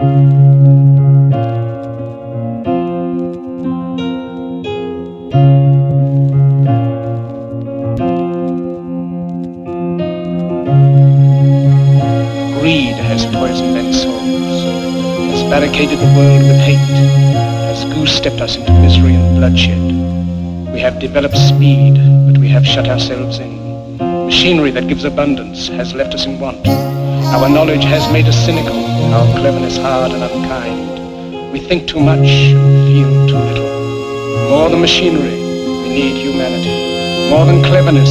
Greed has poisoned men's souls, has barricaded the world with hate, has goose-stepped us into misery and bloodshed. We have developed speed, but we have shut ourselves in. Machinery that gives abundance has left us in want. Our knowledge has made us cynical, our cleverness hard and unkind. We think too much, feel too little. More than machinery, we need humanity. More than cleverness,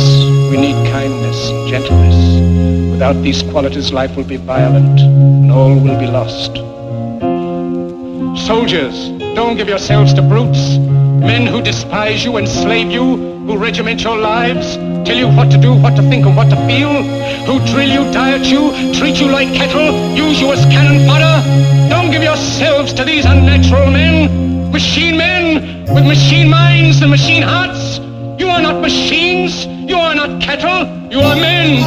we need kindness and gentleness. Without these qualities, life will be violent, and all will be lost. Soldiers, don't give yourselves to brutes, men who despise you, enslave you, who regiment your lives, tell you what to do, what to think, and what to feel, who drill you, diet you, treat you like cattle, use you as cannon fodder. Don't give yourselves to these unnatural men, with machine minds and machine hearts. You are not machines, you are not cattle, you are men.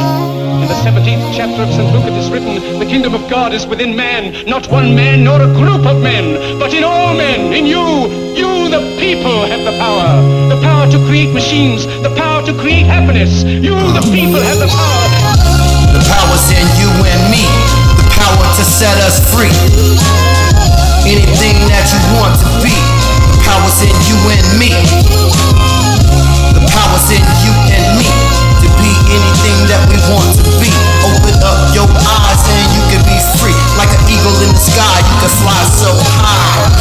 In the 17th chapter of St. Luke it is written, the kingdom of God is within man, not one man nor a group of men, but in all men, in you the people have the power to create machines, the power to create happiness. You the people have the power. The power's in you and me, the power to set us free. Anything that you want to be, the power's in you and me. The power's in you and me, to be anything that we want to be. Open up your eyes and you can be free. Like an eagle in the sky, you can fly so high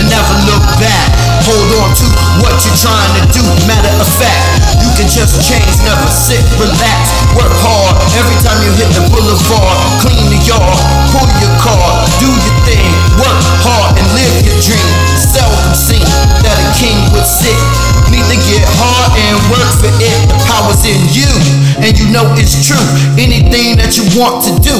and never look back. Hold on to what you're trying to do. Matter of fact, you can just change, never sit, relax, work hard. Every time you hit the boulevard, clean the yard, pull your car, do your thing, work hard and live your dream. Seldom seen that a king would sit. Need to get hard and work for it. The power's in you, and you know it's true. Anything that you want to do,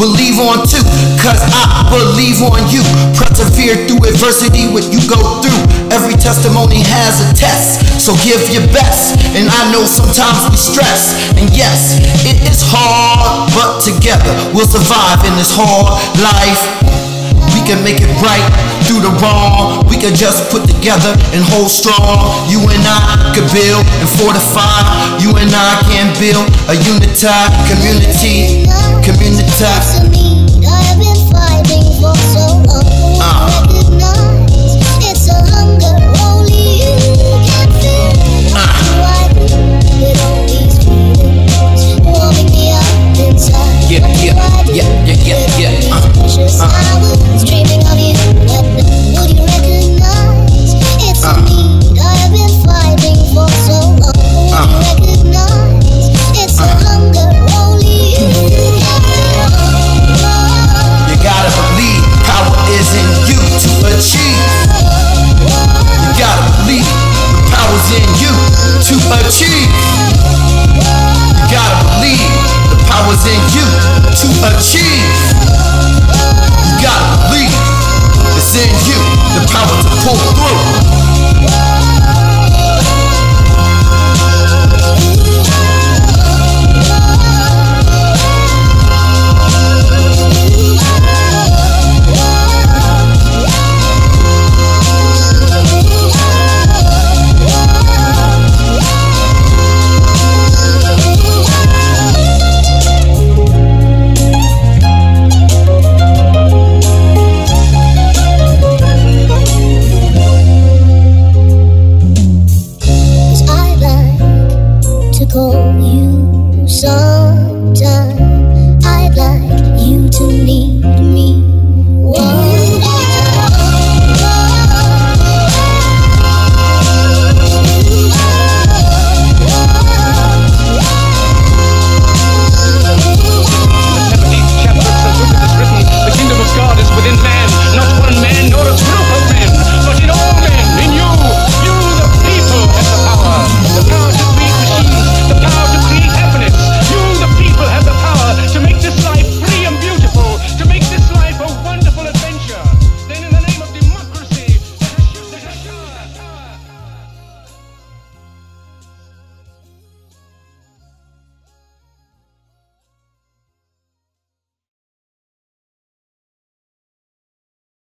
believe on too, cause I believe on you. Persevere through adversity, what you go through. Every testimony has a test, so give your best. And I know sometimes we stress, and yes, it is hard, but together we'll survive in this hard life. We can make it right through the wrong. We can just put together and hold strong. You and I can build and fortify. You and I can build a unified community.